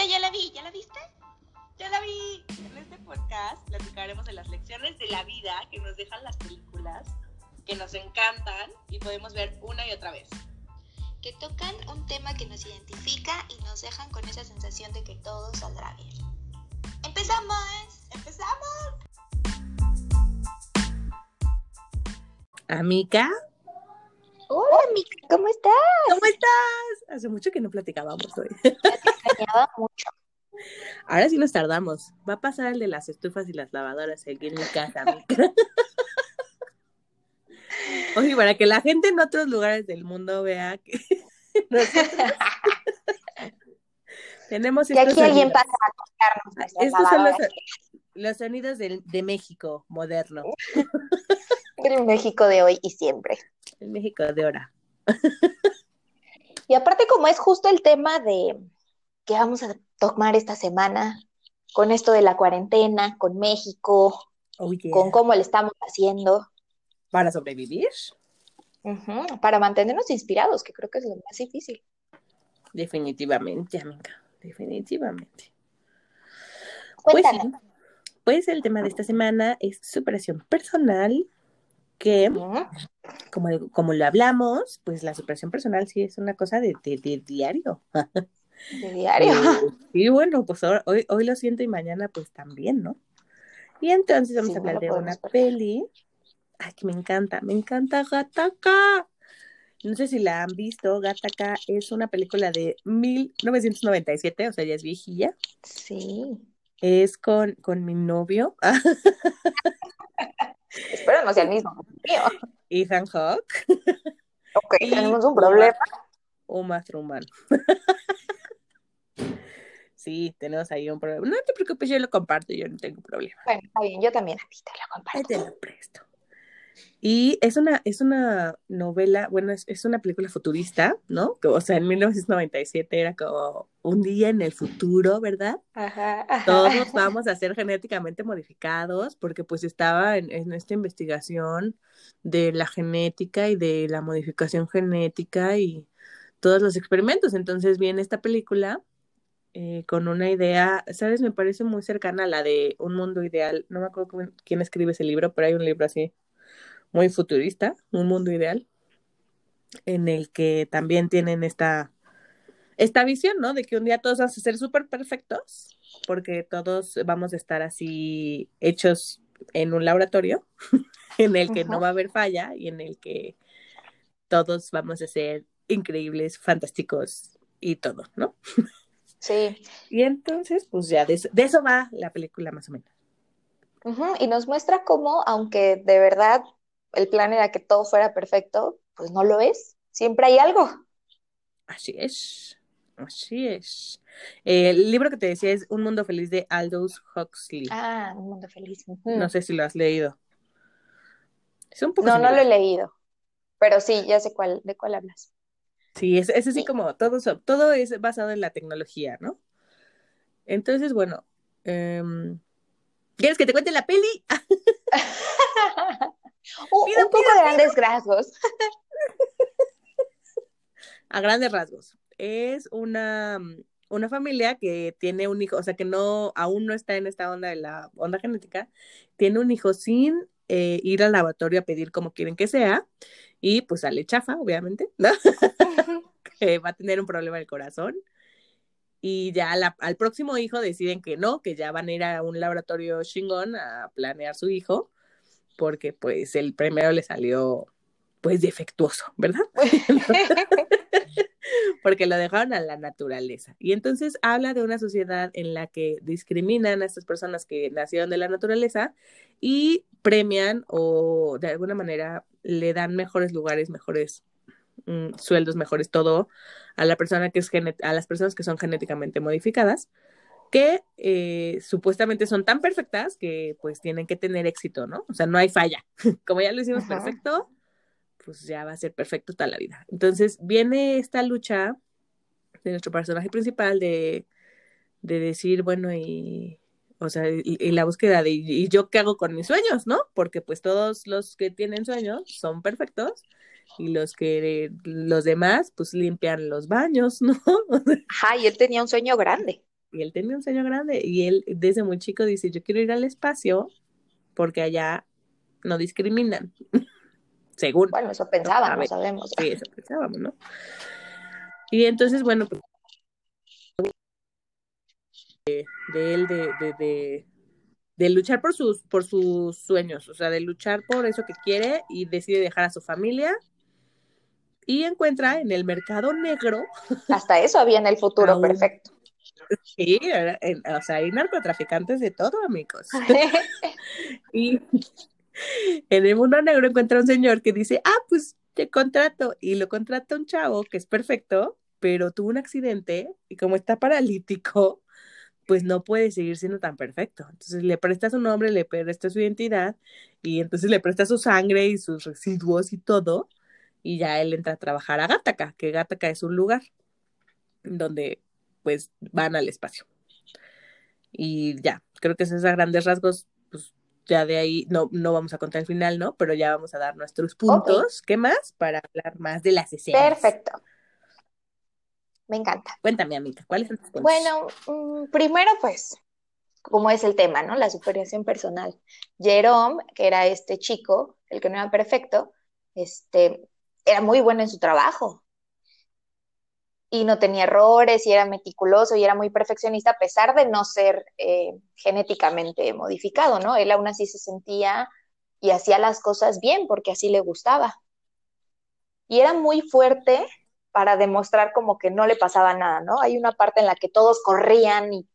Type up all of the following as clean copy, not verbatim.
Esa ya la viste. Ya la vi. En este podcast platicaremos de las lecciones de la vida que nos dejan las películas, que nos encantan y podemos ver una y otra vez. Que tocan un tema que nos identifica y nos dejan con esa sensación de que todo saldrá bien. ¡Empezamos! ¿Amica? Hola, Mica, ¿cómo estás? Hace mucho que no platicábamos hoy. Te extrañaba mucho. Ahora sí nos tardamos. Va a pasar el de las estufas y las lavadoras aquí en mi casa, Mica. Oye, para que la gente en otros lugares del mundo vea que nosotros tenemos estos sonidos. Y aquí alguien pasa a tocarnos. Estos son los sonidos de México moderno. El México de hoy y siempre. El México de ahora. Y aparte, como es justo el tema de que vamos a tomar esta semana, con esto de la cuarentena, con México, con cómo le estamos haciendo. ¿Para sobrevivir? Uh-huh. Para mantenernos inspirados, que creo que es lo más difícil. Definitivamente, amiga. Definitivamente. Cuéntanos. Pues el tema de esta semana es superación personal, que como lo hablamos, pues la superación personal sí es una cosa de diario. ¿De diario? Y bueno, pues ahora, hoy lo siento y mañana pues también, ¿no? Y entonces vamos a hablar de una peli... Ay, que me encanta Gattaca. No sé si la han visto. Gattaca es una película de 1997, o sea, ya es viejilla. Sí. Es con mi novio. Espero no sea el mismo. Ethan Hawke. Ok, y tenemos un problema. Uma Thurman. Sí, tenemos ahí un problema. No te preocupes, yo lo comparto, yo no tengo problema. Bueno, está bien, yo también a ti te lo comparto. Ahí te lo presto. Y es una novela, bueno, es una película futurista, ¿no? O sea, en 1997 era como un día en el futuro, ¿verdad? Ajá. Todos vamos a ser genéticamente modificados porque pues estaba en esta investigación de la genética y de la modificación genética y todos los experimentos. Entonces viene esta película con una idea, ¿sabes? Me parece muy cercana a la de Un Mundo Ideal. No me acuerdo quién escribe ese libro, pero hay un libro así. Muy futurista, un mundo ideal, en el que también tienen esta visión, ¿no? De que un día todos vamos a ser súper perfectos, porque todos vamos a estar así hechos en un laboratorio, en el que no va a haber falla y en el que todos vamos a ser increíbles, fantásticos y todo, ¿no? Sí. Y entonces, pues ya de eso va la película más o menos. Uh-huh. Y nos muestra cómo, aunque de verdad el plan era que todo fuera perfecto, pues no lo es. Siempre hay algo. Así es. El libro que te decía es Un Mundo Feliz de Aldous Huxley. Ah, Un Mundo Feliz. Uh-huh. No sé si lo has leído. Es un poco similar. No lo he leído. Pero sí, ya sé de cuál hablas. Sí, es así como todo es basado en la tecnología, ¿no? Entonces, bueno... ¿Quieres que te cuente la peli? un poco de grandes rasgos. A grandes rasgos. Es una familia que tiene un hijo, o sea, que aún no está en esta onda de la onda genética, tiene un hijo sin ir al laboratorio a pedir como quieren que sea, y pues sale chafa, obviamente, ¿no? Que va a tener un problema del corazón. Y ya al próximo hijo deciden que no, que ya van a ir a un laboratorio chingón a planear su hijo, porque pues el primero le salió pues defectuoso, ¿verdad? Porque lo dejaron a la naturaleza. Y entonces habla de una sociedad en la que discriminan a estas personas que nacieron de la naturaleza y premian o de alguna manera le dan mejores lugares, mejores sueldos, mejores todo a la persona que es a las personas que son genéticamente modificadas, que supuestamente son tan perfectas que pues tienen que tener éxito, ¿no? O sea, no hay falla. Como ya lo hicimos perfecto, pues ya va a ser perfecto toda la vida. Entonces viene esta lucha de nuestro personaje principal de decir, bueno, y la búsqueda de ¿y yo qué hago con mis sueños, no? Porque pues todos los que tienen sueños son perfectos. Y los demás, pues, limpian los baños, ¿no? Ajá, y él tenía un sueño grande. y él tenía un sueño grande, y él desde muy chico dice, yo quiero ir al espacio porque allá no discriminan. Según. Bueno, eso pensábamos, sabemos. Sí, eso pensábamos, ¿no? Y entonces, bueno, pues, de él, de luchar por sus sueños, o sea, de luchar por eso que quiere, y decide dejar a su familia y encuentra en el mercado negro. Hasta eso había en el futuro, perfecto. Sí, o sea, hay narcotraficantes de todo, amigos. Y en el mundo negro encuentra un señor que dice, pues te contrato, y lo contrata un chavo que es perfecto, pero tuvo un accidente, y como está paralítico, pues no puede seguir siendo tan perfecto. Entonces le presta su nombre, le presta su identidad, y entonces le presta su sangre y sus residuos y todo, y ya él entra a trabajar a Gattaca, que Gattaca es un lugar donde pues van al espacio. Y ya, creo que esos grandes rasgos, pues ya de ahí, no vamos a contar el final, ¿no? Pero ya vamos a dar nuestros puntos, okay. ¿Qué más? Para hablar más de las escenas. Perfecto. Me encanta. Cuéntame, amiga, ¿cuáles son tus puntos? Bueno, primero, pues, como es el tema, ¿no? La superación personal. Jerome, que era este chico, el que no era perfecto, era muy bueno en su trabajo. Y no tenía errores, y era meticuloso, y era muy perfeccionista, a pesar de no ser genéticamente modificado, ¿no? Él aún así se sentía y hacía las cosas bien, porque así le gustaba. Y era muy fuerte para demostrar como que no le pasaba nada, ¿no? Hay una parte en la que todos corrían y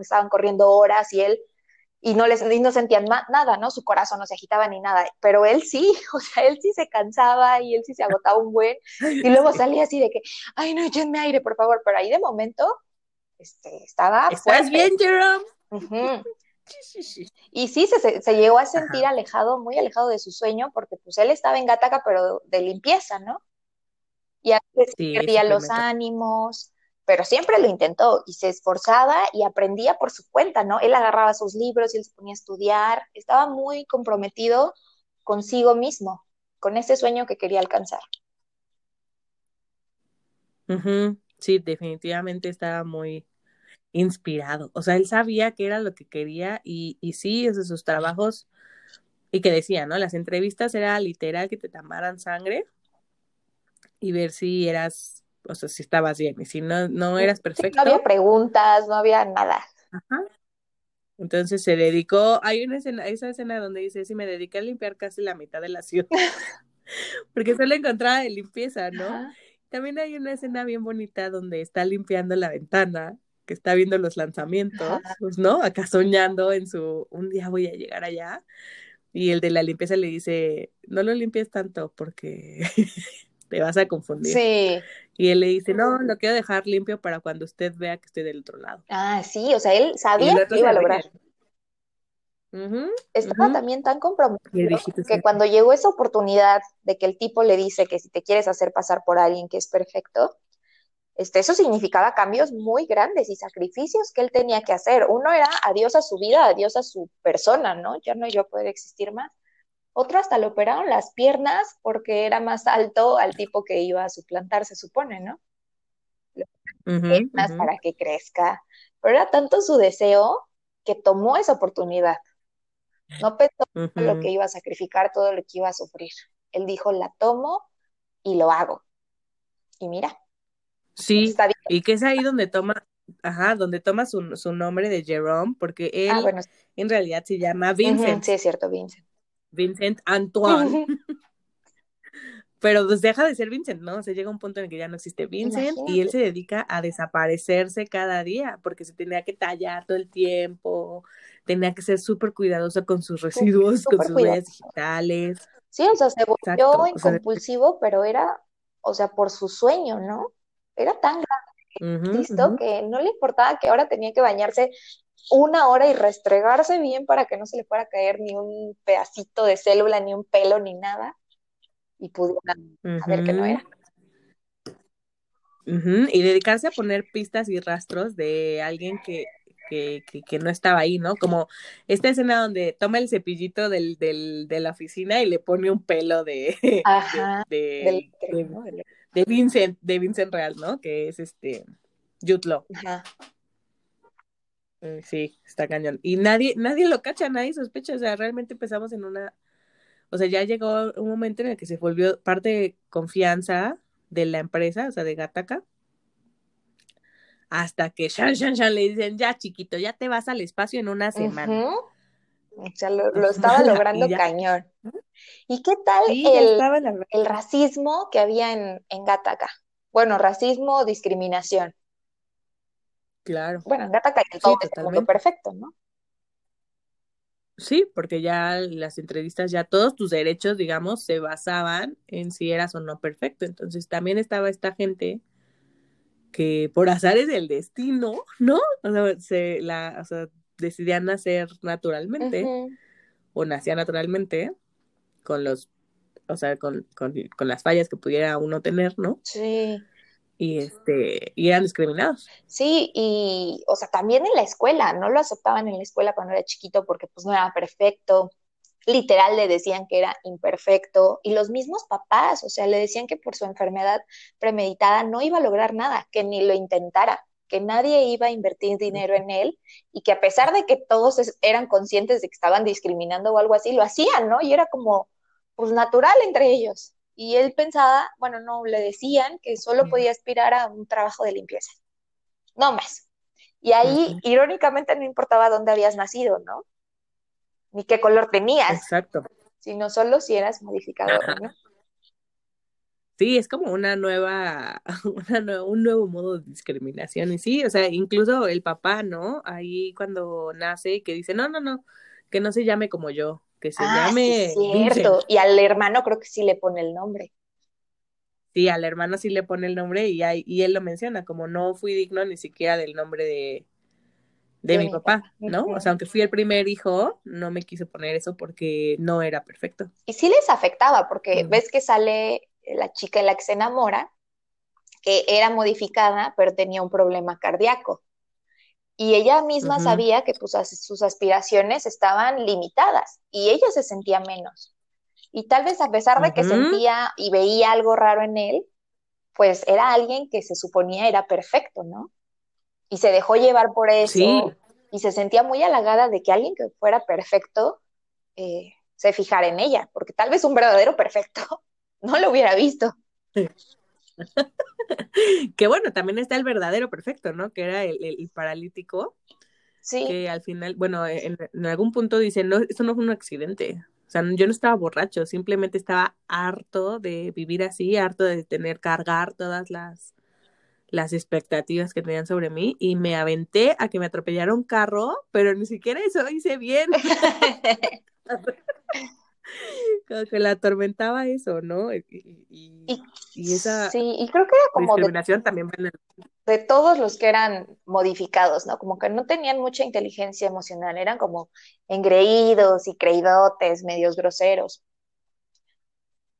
estaban corriendo horas, y él, y no sentían nada, ¿no? Su corazón no se agitaba ni nada, pero él sí, o sea, él sí se cansaba, y él sí se agotaba un buen, y luego salía así de que, ay, no, échenme aire, por favor, pero ahí de momento, estaba fuerte. ¿Estás bien, Jerome? Uh-huh. Y sí, se llegó a sentir alejado, muy alejado de su sueño, porque pues él estaba en Gattaca, pero de limpieza, ¿no? Y a veces perdía los ánimos, pero siempre lo intentó, y se esforzaba y aprendía por su cuenta, ¿no? Él agarraba sus libros y él se ponía a estudiar, estaba muy comprometido consigo mismo, con ese sueño que quería alcanzar. Uh-huh. Sí, definitivamente estaba muy inspirado, o sea, él sabía que era lo que quería, y sí, esos sus trabajos, y que decía, ¿no? Las entrevistas era literal que te tomaran sangre, y ver si eras, o sea, si estabas bien, y si no eras perfecto. Sí, no había preguntas, no había nada. Ajá. Entonces se dedicó, hay esa escena donde dice, sí, me dediqué a limpiar casi la mitad de la ciudad, porque solo encontraba de limpieza, ¿no? Ajá. También hay una escena bien bonita donde está limpiando la ventana, que está viendo los lanzamientos, pues, ¿no? Acá soñando en su, un día voy a llegar allá, y el de la limpieza le dice, no lo limpies tanto, porque te vas a confundir. Sí. Y él le dice, no, lo quiero dejar limpio para cuando usted vea que estoy del otro lado. Ah, sí, o sea, él sabía que iba a lograr. Uh-huh, estaba también tan comprometido que cuando llegó esa oportunidad de que el tipo le dice que si te quieres hacer pasar por alguien que es perfecto, eso significaba cambios muy grandes y sacrificios que él tenía que hacer. Uno era adiós a su vida, adiós a su persona, ¿no? Ya no yo poder existir más. Otro hasta le operaron las piernas porque era más alto al tipo que iba a suplantar, se supone, ¿no? Piernas para que crezca. Pero era tanto su deseo que tomó esa oportunidad. No pensó en lo que iba a sacrificar, todo lo que iba a sufrir. Él dijo, la tomo y lo hago. Y mira. Sí, está bien. Y que es ahí donde toma su nombre de Jerome, porque él en realidad se llama Vincent. Uh-huh, sí, es cierto, Vincent Antoine. Pero pues deja de ser Vincent, ¿no? O sea, llega un punto en el que ya no existe Vincent. Imagínate. Y él se dedica a desaparecerse cada día, porque se tenía que tallar todo el tiempo, tenía que ser súper cuidadoso con sus residuos, con sus huellas digitales. Sí, o sea, se volvió incompulsivo, pero era, o sea, por su sueño, ¿no? Era tan grande, que no le importaba que ahora tenía que bañarse 1 hora y restregarse bien para que no se le fuera a caer ni un pedacito de célula, ni un pelo, ni nada, y pudiera saber que no era. Uh-huh. Y dedicarse a poner pistas y rastros de alguien que no estaba ahí, ¿no? Como esta escena donde toma el cepillito de la oficina y le pone un pelo de Vincent Real, ¿no? Que es Jude Law. Ajá. Sí, está cañón. Y nadie lo cacha, nadie sospecha. O sea, realmente empezamos en una... O sea, ya llegó un momento en el que se volvió parte de confianza de la empresa, o sea, de Gattaca. Hasta que Shan le dicen, ya chiquito, ya te vas al espacio en una semana. O sea, lo estaba logrando cañón. ¿Y qué tal sí, el racismo que había en Gattaca? Bueno, racismo, discriminación. Claro. Bueno, en Gattaca ya todo es mundo perfecto, ¿no? Sí, porque ya las entrevistas, ya todos tus derechos, digamos, se basaban en si eras o no perfecto. Entonces también estaba esta gente que por azares del destino, ¿no? O sea, decidían nacer naturalmente, uh-huh. o nacía naturalmente, con los, o sea, con las fallas que pudiera uno tener, ¿no? Sí. Y eran discriminados. Sí, y, o sea, también en la escuela, no lo aceptaban en la escuela cuando era chiquito porque pues no era perfecto, literal le decían que era imperfecto, y los mismos papás, o sea, le decían que por su enfermedad premeditada no iba a lograr nada, que ni lo intentara, que nadie iba a invertir dinero en él, y que a pesar de que todos eran conscientes de que estaban discriminando o algo así, lo hacían, ¿no? Y era como, pues, natural entre ellos. Y él pensaba, bueno, no, le decían que solo podía aspirar a un trabajo de limpieza, no más. Y ahí, uh-huh. irónicamente, no importaba dónde habías nacido, ¿no? Ni qué color tenías. Exacto. Sino solo si eras modificador, ¿no? Sí, es como un nuevo modo de discriminación. Y sí, o sea, incluso el papá, ¿no? Ahí cuando nace, que dice, no, que no se llame como yo, que se llame... Sí, cierto. Vincent. Y al hermano creo que sí le pone el nombre. Sí, al hermano sí le pone el nombre y él lo menciona, como no fui digno ni siquiera del nombre de mi papá, ¿no? Uh-huh. O sea, aunque fui el primer hijo, no me quiso poner eso porque no era perfecto. Y sí les afectaba, porque uh-huh. ves que sale... la chica de la que se enamora, que era modificada, pero tenía un problema cardíaco. Y ella misma uh-huh. sabía que pues, sus aspiraciones estaban limitadas, y ella se sentía menos. Y tal vez a pesar de uh-huh. que sentía y veía algo raro en él, pues era alguien que se suponía era perfecto, ¿no? Y se dejó llevar por eso, sí. y se sentía muy halagada de que alguien que fuera perfecto se fijara en ella, porque tal vez un verdadero perfecto no lo hubiera visto. Que bueno, también está el verdadero perfecto, ¿no? Que era el paralítico. Sí. Que al final, bueno, en algún punto dice, no, eso no fue un accidente. O sea, yo no estaba borracho, simplemente estaba harto de vivir así, harto de cargar todas las expectativas que tenían sobre mí, y me aventé a que me atropellara un carro, pero ni siquiera eso hice bien. Como que la atormentaba eso, ¿no? Y esa sí, y creo que era como discriminación también de todos los que eran modificados, ¿no? Como que no tenían mucha inteligencia emocional, eran como engreídos y creídotes, medios groseros.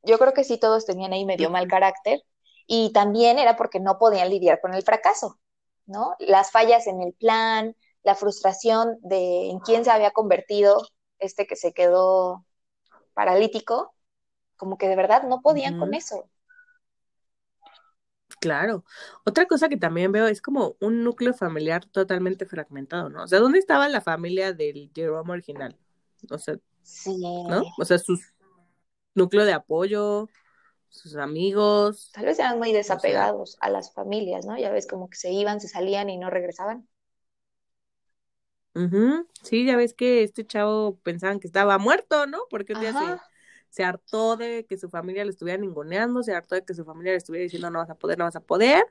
Yo creo que sí todos tenían ahí medio mal carácter, y también era porque no podían lidiar con el fracaso, ¿no? Las fallas en el plan, la frustración de en quién se había convertido que se quedó paralítico, como que de verdad no podían con eso. Claro. Otra cosa que también veo es como un núcleo familiar totalmente fragmentado, ¿no? O sea, ¿dónde estaba la familia del Jerome original? O sea, sí. ¿no? O sea, su núcleo de apoyo, sus amigos. Tal vez eran muy desapegados a las familias, ¿no? Ya ves, como que se iban, se salían y no regresaban. Uh-huh. Sí, ya ves que este chavo pensaban que estaba muerto, ¿no? Porque un día se hartó de que su familia lo estuviera ninguneando, se hartó de que su familia le estuviera diciendo no vas a poder,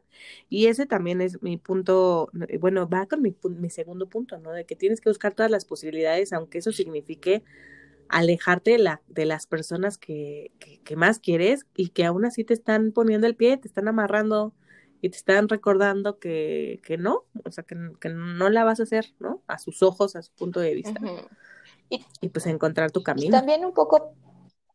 y ese también es mi punto, bueno, va con mi segundo punto, ¿no? De que tienes que buscar todas las posibilidades, aunque eso signifique alejarte de las personas que más quieres y que aún así te están poniendo el pie, te están amarrando y te están recordando que no, o sea, que no la vas a hacer, ¿no? A sus ojos, a su punto de vista. Uh-huh. Y pues encontrar tu camino. Y también un poco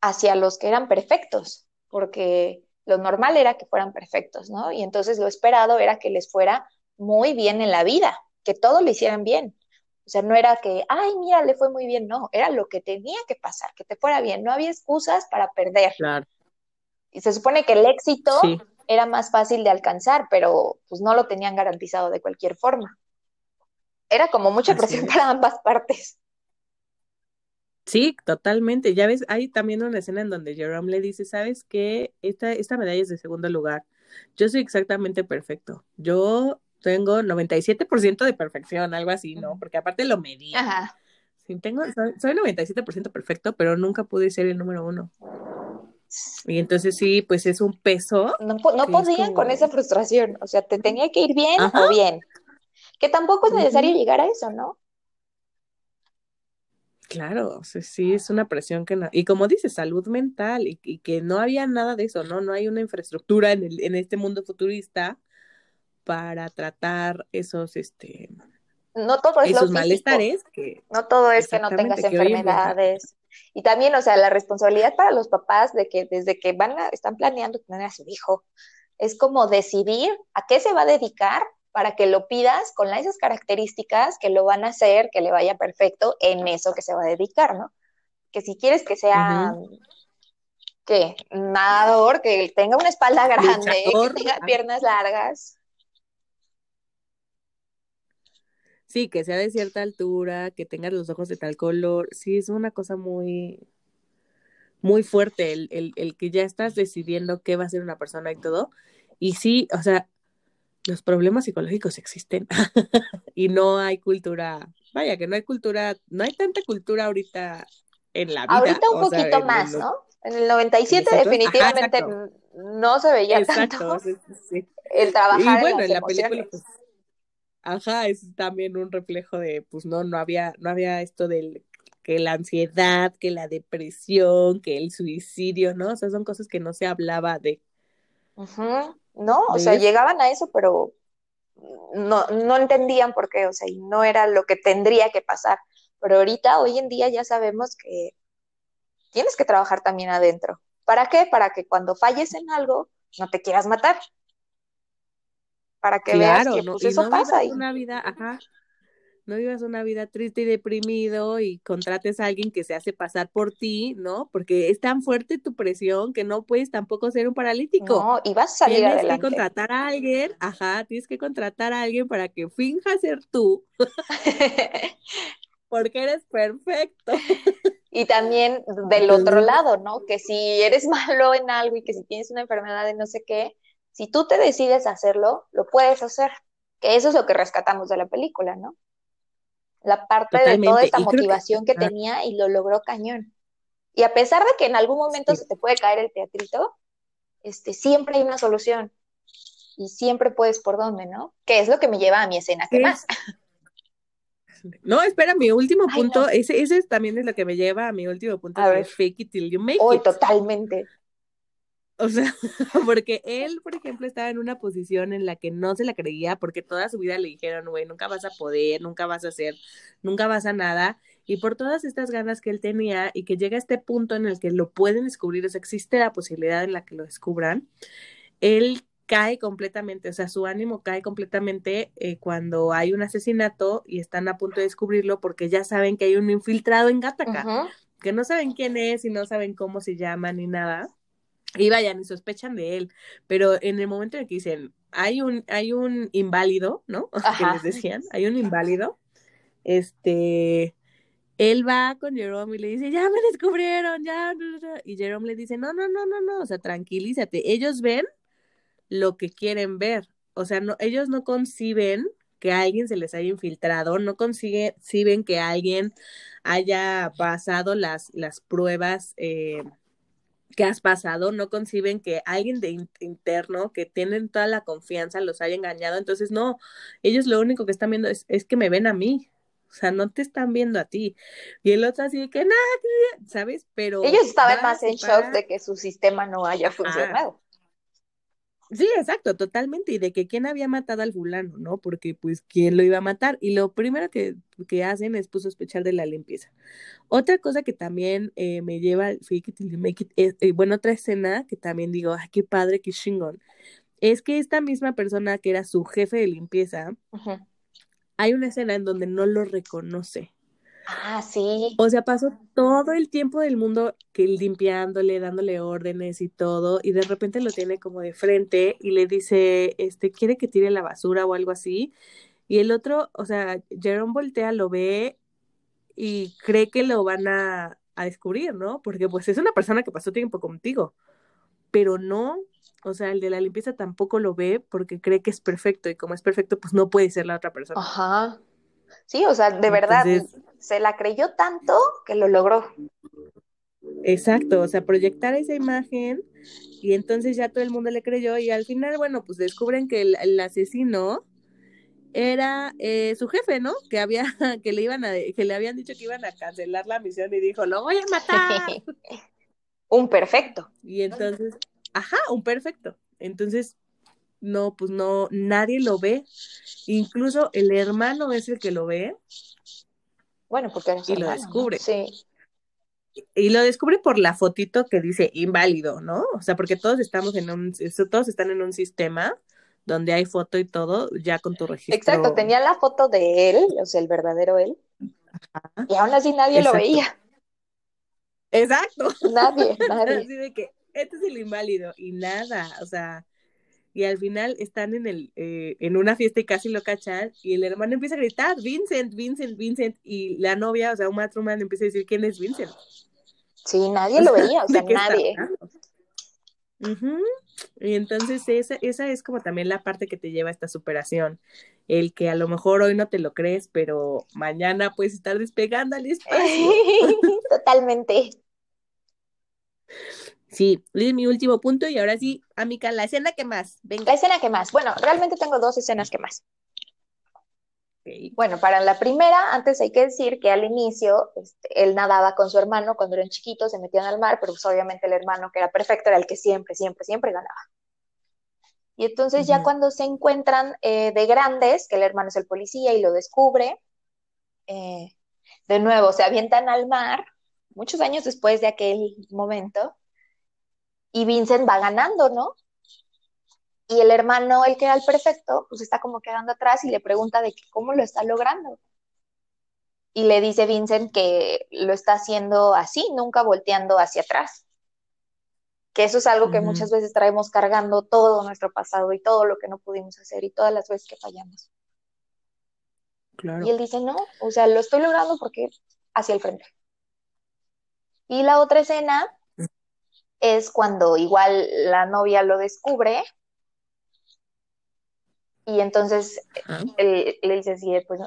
hacia los que eran perfectos, porque lo normal era que fueran perfectos, ¿no? Y entonces lo esperado era que les fuera muy bien en la vida, que todo lo hicieran bien. O sea, no era que, ay, mira, le fue muy bien, no, era lo que tenía que pasar, que te fuera bien, no había excusas para perder. Claro. Y se supone que el éxito... Sí. era más fácil de alcanzar, pero pues no lo tenían garantizado de cualquier forma. Era como mucha Así presión es. Para ambas partes. Sí, totalmente. Ya ves, hay también una escena en donde Jerome le dice, ¿sabes qué? Esta medalla es de segundo lugar. Yo soy exactamente perfecto. Yo tengo 97% de perfección, algo así, ¿no? Porque aparte lo medí. Ajá. Sí, soy 97% perfecto, pero nunca pude ser el número uno. Y entonces sí, pues es un peso. No podían como... con esa frustración. O sea, te tenía que ir bien Ajá. o bien. Que tampoco es necesario Ajá. llegar a eso, ¿no? Claro, sí, es una presión que... Y como dices, salud mental, y que no había nada de eso, ¿no? No hay una infraestructura en este mundo futurista para tratar esos, no todo es esos malestares. Que, no todo es que no tengas enfermedades. Y también, o sea, la responsabilidad para los papás de que desde que están planeando tener a su hijo, es como decidir a qué se va a dedicar para que lo pidas con esas características que lo van a hacer, que le vaya perfecto en eso que se va a dedicar, ¿no? Que si quieres que sea, ¿qué? Nadador, que tenga una espalda grande, luchador, que tenga piernas largas. Sí, que sea de cierta altura, que tenga los ojos de tal color. Sí, es una cosa muy, muy fuerte el que ya estás decidiendo qué va a ser una persona y todo. Y sí, o sea, los problemas psicológicos existen y no hay cultura, vaya que no hay cultura, no hay tanta cultura ahorita en la vida. Ahorita un poquito más, ¿no? En el 97 definitivamente no se veía tanto sí. el trabajar y bueno, en la película pues, ajá, es también un reflejo de, pues no había esto del que la ansiedad, que la depresión, que el suicidio, ¿no? O sea, son cosas que no se hablaba de. Ajá. No, o sea, llegaban a eso, pero no entendían por qué, o sea, y no era lo que tendría que pasar. Pero hoy en día ya sabemos que tienes que trabajar también adentro. ¿Para qué? Para que cuando falles en algo, no te quieras matar. Para que veas que pues, eso pasa. Y no vivas una vida triste y deprimido y contrates a alguien que se hace pasar por ti, ¿no? Porque es tan fuerte tu presión que no puedes tampoco ser un paralítico. No, y vas a salir adelante. Tienes que contratar a alguien, para que finja ser tú. Porque eres perfecto. Y también del otro lado, ¿no? Que si eres malo en algo y que si tienes una enfermedad de no sé qué, si tú te decides hacerlo, lo puedes hacer. Que eso es lo que rescatamos de la película, ¿no? La parte Totalmente. De toda esta motivación que tenía y lo logró cañón. Y a pesar de que en algún momento se te puede caer el teatrito, siempre hay una solución. Y siempre puedes por dónde, ¿no? Que es lo que me lleva a mi escena. ¿Qué más? No, espera, mi último punto. Ese también es lo que me lleva a mi último punto. A ver. Fake it till you make it. Totalmente. O sea, porque él, por ejemplo, estaba en una posición en la que no se la creía porque toda su vida le dijeron, güey, nunca vas a poder, nunca vas a hacer, nunca vas a nada. Y por todas estas ganas que él tenía y que llega a este punto en el que lo pueden descubrir, o sea, existe la posibilidad en la que lo descubran, él cae completamente, o sea, su ánimo cae completamente cuando hay un asesinato y están a punto de descubrirlo porque ya saben que hay un infiltrado en Gattaca, uh-huh. que no saben quién es y no saben cómo se llama ni nada. Y vayan, y sospechan de él, pero en el momento en el que dicen, hay un inválido, ¿no? Ajá. Que les decían, hay un inválido, él va con Jerome y le dice, ya me descubrieron, ya, y Jerome le dice, no, o sea, tranquilízate, ellos ven lo que quieren ver, o sea, no, ellos no conciben que alguien se les haya infiltrado, no conciben que alguien haya pasado las pruebas, que has pasado, no conciben que alguien de interno, que tienen toda la confianza, los haya engañado, entonces no, ellos lo único que están viendo es que me ven a mí, o sea, no te están viendo a ti, y el otro así que nada, ¿sabes? Pero ellos estaban más en shock de que su sistema no haya funcionado. Sí, exacto, totalmente, y de que quién había matado al fulano, ¿no? Porque, pues, ¿quién lo iba a matar? Y lo primero que hacen es pues, sospechar de la limpieza. Otra cosa que también me lleva al fake it till you make it, otra escena que también digo, ay, qué padre, qué chingón, es que esta misma persona que era su jefe de limpieza, uh-huh. hay una escena en donde no lo reconoce. Ah, sí. O sea, pasó todo el tiempo del mundo que limpiándole, dándole órdenes y todo, y de repente lo tiene como de frente y le dice, ¿quiere que tire la basura o algo así? Y el otro, o sea, Jerome voltea, lo ve y cree que lo van a descubrir, ¿no? Porque pues es una persona que pasó tiempo contigo, pero no, o sea, el de la limpieza tampoco lo ve porque cree que es perfecto, y como es perfecto, pues no puede ser la otra persona. Ajá. Sí, o sea, de verdad, se la creyó tanto que lo logró. Exacto, o sea, proyectar esa imagen, y entonces ya todo el mundo le creyó, y al final, bueno, pues descubren que el asesino era su jefe, ¿no? Que le habían dicho que iban a cancelar la misión, y dijo, ¡lo voy a matar! Un perfecto. Y entonces, ajá, un perfecto. Entonces, no, pues no, nadie lo ve. Incluso el hermano es el que lo ve. Bueno, porque eres hermano, lo descubre. ¿No? Sí. Y lo descubre por la fotito que dice inválido, ¿no? O sea, porque todos están en un sistema donde hay foto y todo, ya con tu registro. Exacto, tenía la foto de él, o sea, el verdadero él. Ajá. Y aún así nadie Exacto. lo veía. Exacto. Nadie. Así de que, este es el inválido, y nada, o sea, y al final están en una fiesta y casi lo cachan, y el hermano empieza a gritar, Vincent, Vincent, Vincent, y la novia, o sea, Uma Thurman, empieza a decir, ¿quién es Vincent? Sí, nadie lo veía, o sea, nadie. Uh-huh. Y entonces esa es como también la parte que te lleva a esta superación, el que a lo mejor hoy no te lo crees, pero mañana puedes estar despegando al espacio. Totalmente. Sí, es mi último punto, y ahora sí, amiga, la escena que más. Venga. La escena que más. Bueno, realmente tengo dos escenas que más. Okay. Bueno, para la primera, antes hay que decir que al inicio él nadaba con su hermano cuando eran chiquitos, se metían al mar, pero pues obviamente el hermano que era perfecto era el que siempre, siempre, siempre ganaba. Y entonces ya cuando se encuentran de grandes, que el hermano es el policía y lo descubre, de nuevo se avientan al mar, muchos años después de aquel momento, y Vincent va ganando, ¿no? Y el hermano, el que era el perfecto, pues está como quedando atrás y le pregunta de que cómo lo está logrando. Y le dice Vincent que lo está haciendo así, nunca volteando hacia atrás. Que eso es algo que muchas veces traemos cargando todo nuestro pasado y todo lo que no pudimos hacer y todas las veces que fallamos. Claro. Y él dice, no, o sea, lo estoy logrando porque hacia el frente. Y la otra escena es cuando igual la novia lo descubre y entonces él le dice así, pues,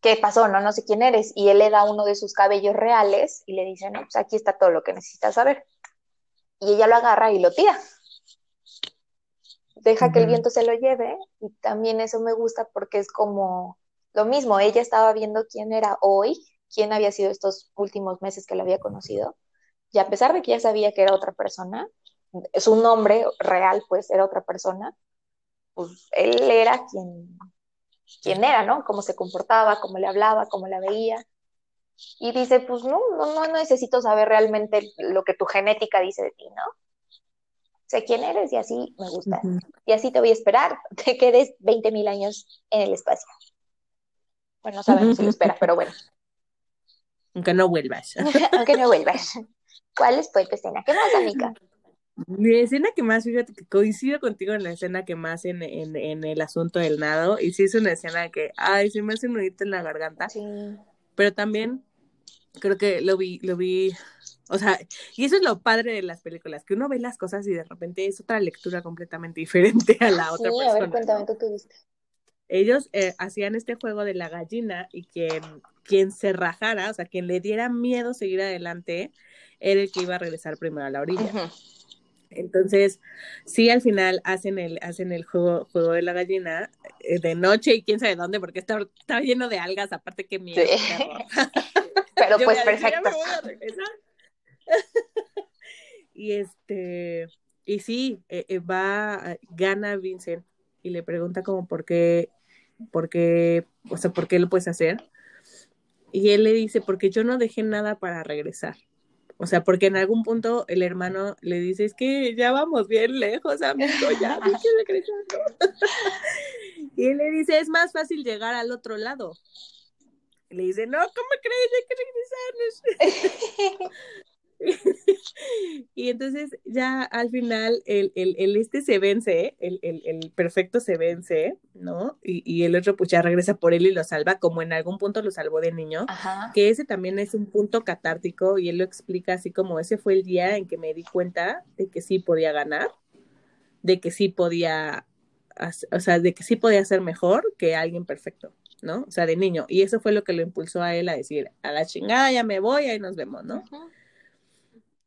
¿qué pasó? No sé quién eres. Y él le da uno de sus cabellos reales y le dice, no, pues aquí está todo lo que necesitas saber. Y ella lo agarra y lo tira. Deja que el viento se lo lleve, y también eso me gusta porque es como lo mismo, ella estaba viendo quién era hoy, quién había sido estos últimos meses que la había conocido, y a pesar de que ya sabía que era otra persona, su nombre real pues era otra persona, pues él era quien era, ¿no? Cómo se comportaba, cómo le hablaba, cómo la veía. Y dice, pues no necesito saber realmente lo que tu genética dice de ti, ¿no? Sé quién eres y así me gusta. Uh-huh. Y así te voy a esperar, te quedes 20,000 años en el espacio. Bueno, no sabemos si lo espera, pero bueno. Aunque no vuelvas. Aunque no vuelvas. ¿Cuál es tu escena? ¿Qué más, amiga? Mi escena que más, fíjate que coincido contigo en la escena que más en el asunto del nado. Y sí es una escena que, ay, se me hace un nudito en la garganta. Sí. Pero también creo que lo vi, o sea, y eso es lo padre de las películas, que uno ve las cosas y de repente es otra lectura completamente diferente a la otra persona. Sí, a ver, cuéntame, ¿tú qué viste? Ellos hacían este juego de la gallina y quien se rajara, o sea, quien le diera miedo seguir adelante, era el que iba a regresar primero a la orilla. Uh-huh. Entonces, sí, al final hacen el juego de la gallina de noche y quién sabe dónde, porque está lleno de algas, aparte que miedo. Sí. Pero pues perfecto. Y y sí, gana Vincent y le pregunta como por qué, o sea, por qué lo puedes hacer. Y él le dice, porque yo no dejé nada para regresar. O sea, porque en algún punto el hermano le dice, es que ya vamos bien lejos, amigo, ya vi que regresando. Y él le dice, es más fácil llegar al otro lado. Y le dice, no, ¿cómo crees? Hay que regresarnos. Y entonces ya al final el se vence, el perfecto se vence, ¿no? Y el otro pues ya regresa por él y lo salva, como en algún punto lo salvó de niño. Ajá. Que ese también es un punto catártico y él lo explica así como: ese fue el día en que me di cuenta de que sí podía ganar, de que sí podía, o sea, de que sí podía ser mejor que alguien perfecto, ¿no? O sea, de niño. Y eso fue lo que lo impulsó a él a decir: a la chingada, ya me voy, ahí nos vemos, ¿no? Ajá.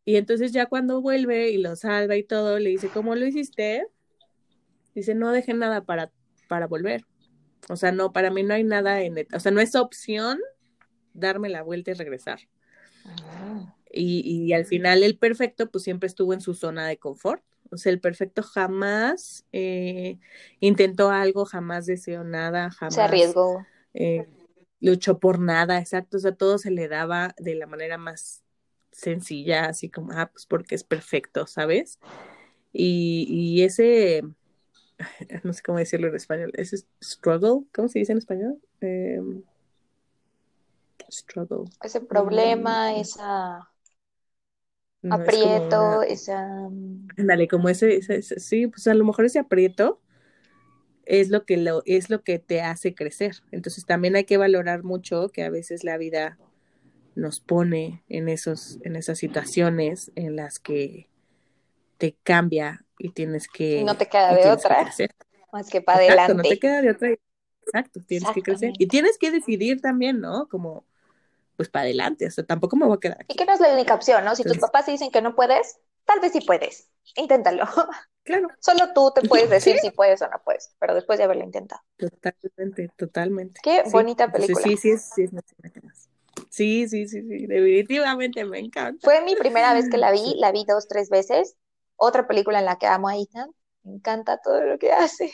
Y entonces ya cuando vuelve y lo salva y todo, le dice: ¿cómo lo hiciste? Dice: no dejé nada para volver. O sea, no, para mí no hay nada en... O sea, no es opción darme la vuelta y regresar. Ah. Y al final el perfecto pues siempre estuvo en su zona de confort. O sea, el perfecto jamás intentó algo, jamás deseó nada, jamás... Se arriesgó. Luchó por nada, exacto. O sea, todo se le daba de la manera más... sencilla, así como, pues porque es perfecto, ¿sabes? Y ese, no sé cómo decirlo en español, ese struggle, ¿cómo se dice en español? Struggle. Ese problema, esa no, aprieto, es una... esa... Dale, como ese, sí, pues a lo mejor ese aprieto es lo que te hace crecer. Entonces también hay que valorar mucho que a veces la vida... nos pone en esas situaciones en las que te cambia y tienes que... No te queda de otra, más que para adelante. Exacto, no te queda de otra. Exacto, tienes que crecer. Y tienes que decidir también, ¿no? Como, pues para adelante, o sea, tampoco me voy a quedar aquí. Y que no es la única opción, ¿no? Si entonces, tus papás te dicen que no puedes, tal vez sí puedes, inténtalo. Claro. Solo tú te puedes decir si puedes o no puedes, pero después de haberlo intentado. Totalmente. Qué bonita película. Entonces, sí, Sí, definitivamente me encanta. Fue mi primera vez que la vi 2, 3 veces. Otra película en la que amo a Ethan. Me encanta todo lo que hace.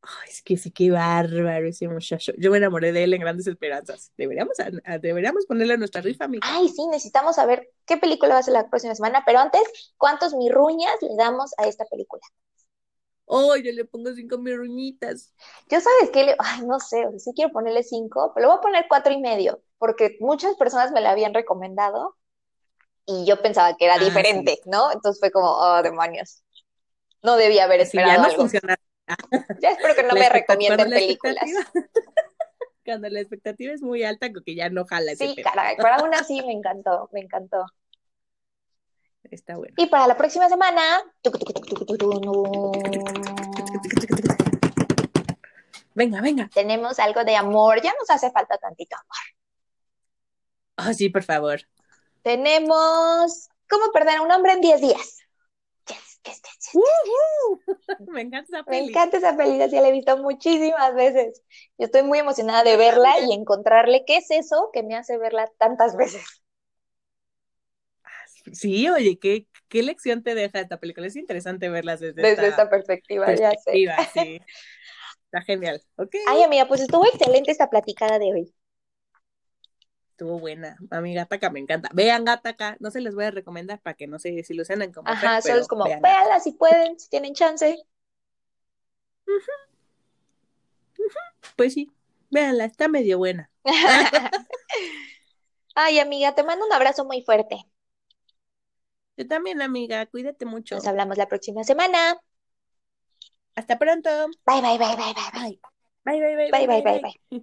Ay, es que sí, qué bárbaro ese muchacho. Yo me enamoré de él en Grandes Esperanzas. Deberíamos ponerle a nuestra rifa, amiga. Ay, sí, necesitamos saber qué película va a ser la próxima semana. Pero antes, ¿cuántos mirruñas le damos a esta película? Oh, yo le pongo 5 mirruñitas. Yo sabes que no sé, sí quiero ponerle 5, pero le voy a poner 4.5, porque muchas personas me la habían recomendado y yo pensaba que era diferente, sí, ¿no? Entonces fue como, oh, demonios. No debía haber esperado algo. Ya no funcionará. Ya espero que no me recomienden películas. Cuando la expectativa es muy alta, creo que ya no jala ese tema. Sí, caray, pero aún así me encantó. Está bueno. Y para la próxima semana... Venga. Tenemos algo de amor. Ya nos hace falta tantito amor. Oh, sí, por favor. Tenemos... ¿Cómo perder a un hombre en 10 días? Yes. Uh-huh. Me encanta esa peli. Ya la he visto muchísimas veces. Yo estoy muy emocionada de verla y encontrarle qué es eso que me hace verla tantas veces. Sí, oye, ¿qué lección te deja esta película? Es interesante verlas desde esta perspectiva, ya sé. Sí. Está genial. Okay. Ay, amiga, pues estuvo excelente esta platicada de hoy. Estuvo buena. A mí Gattaca me encanta. Vean Gattaca, no se les voy a recomendar para que no se desilusionen. Como ajá, solo es como, véanla si pueden, si tienen chance. Uh-huh. Pues sí, véanla, está medio buena. Ay, amiga, te mando un abrazo muy fuerte. Yo también, amiga. Cuídate mucho. Nos hablamos la próxima semana. Hasta pronto. Bye. Bye.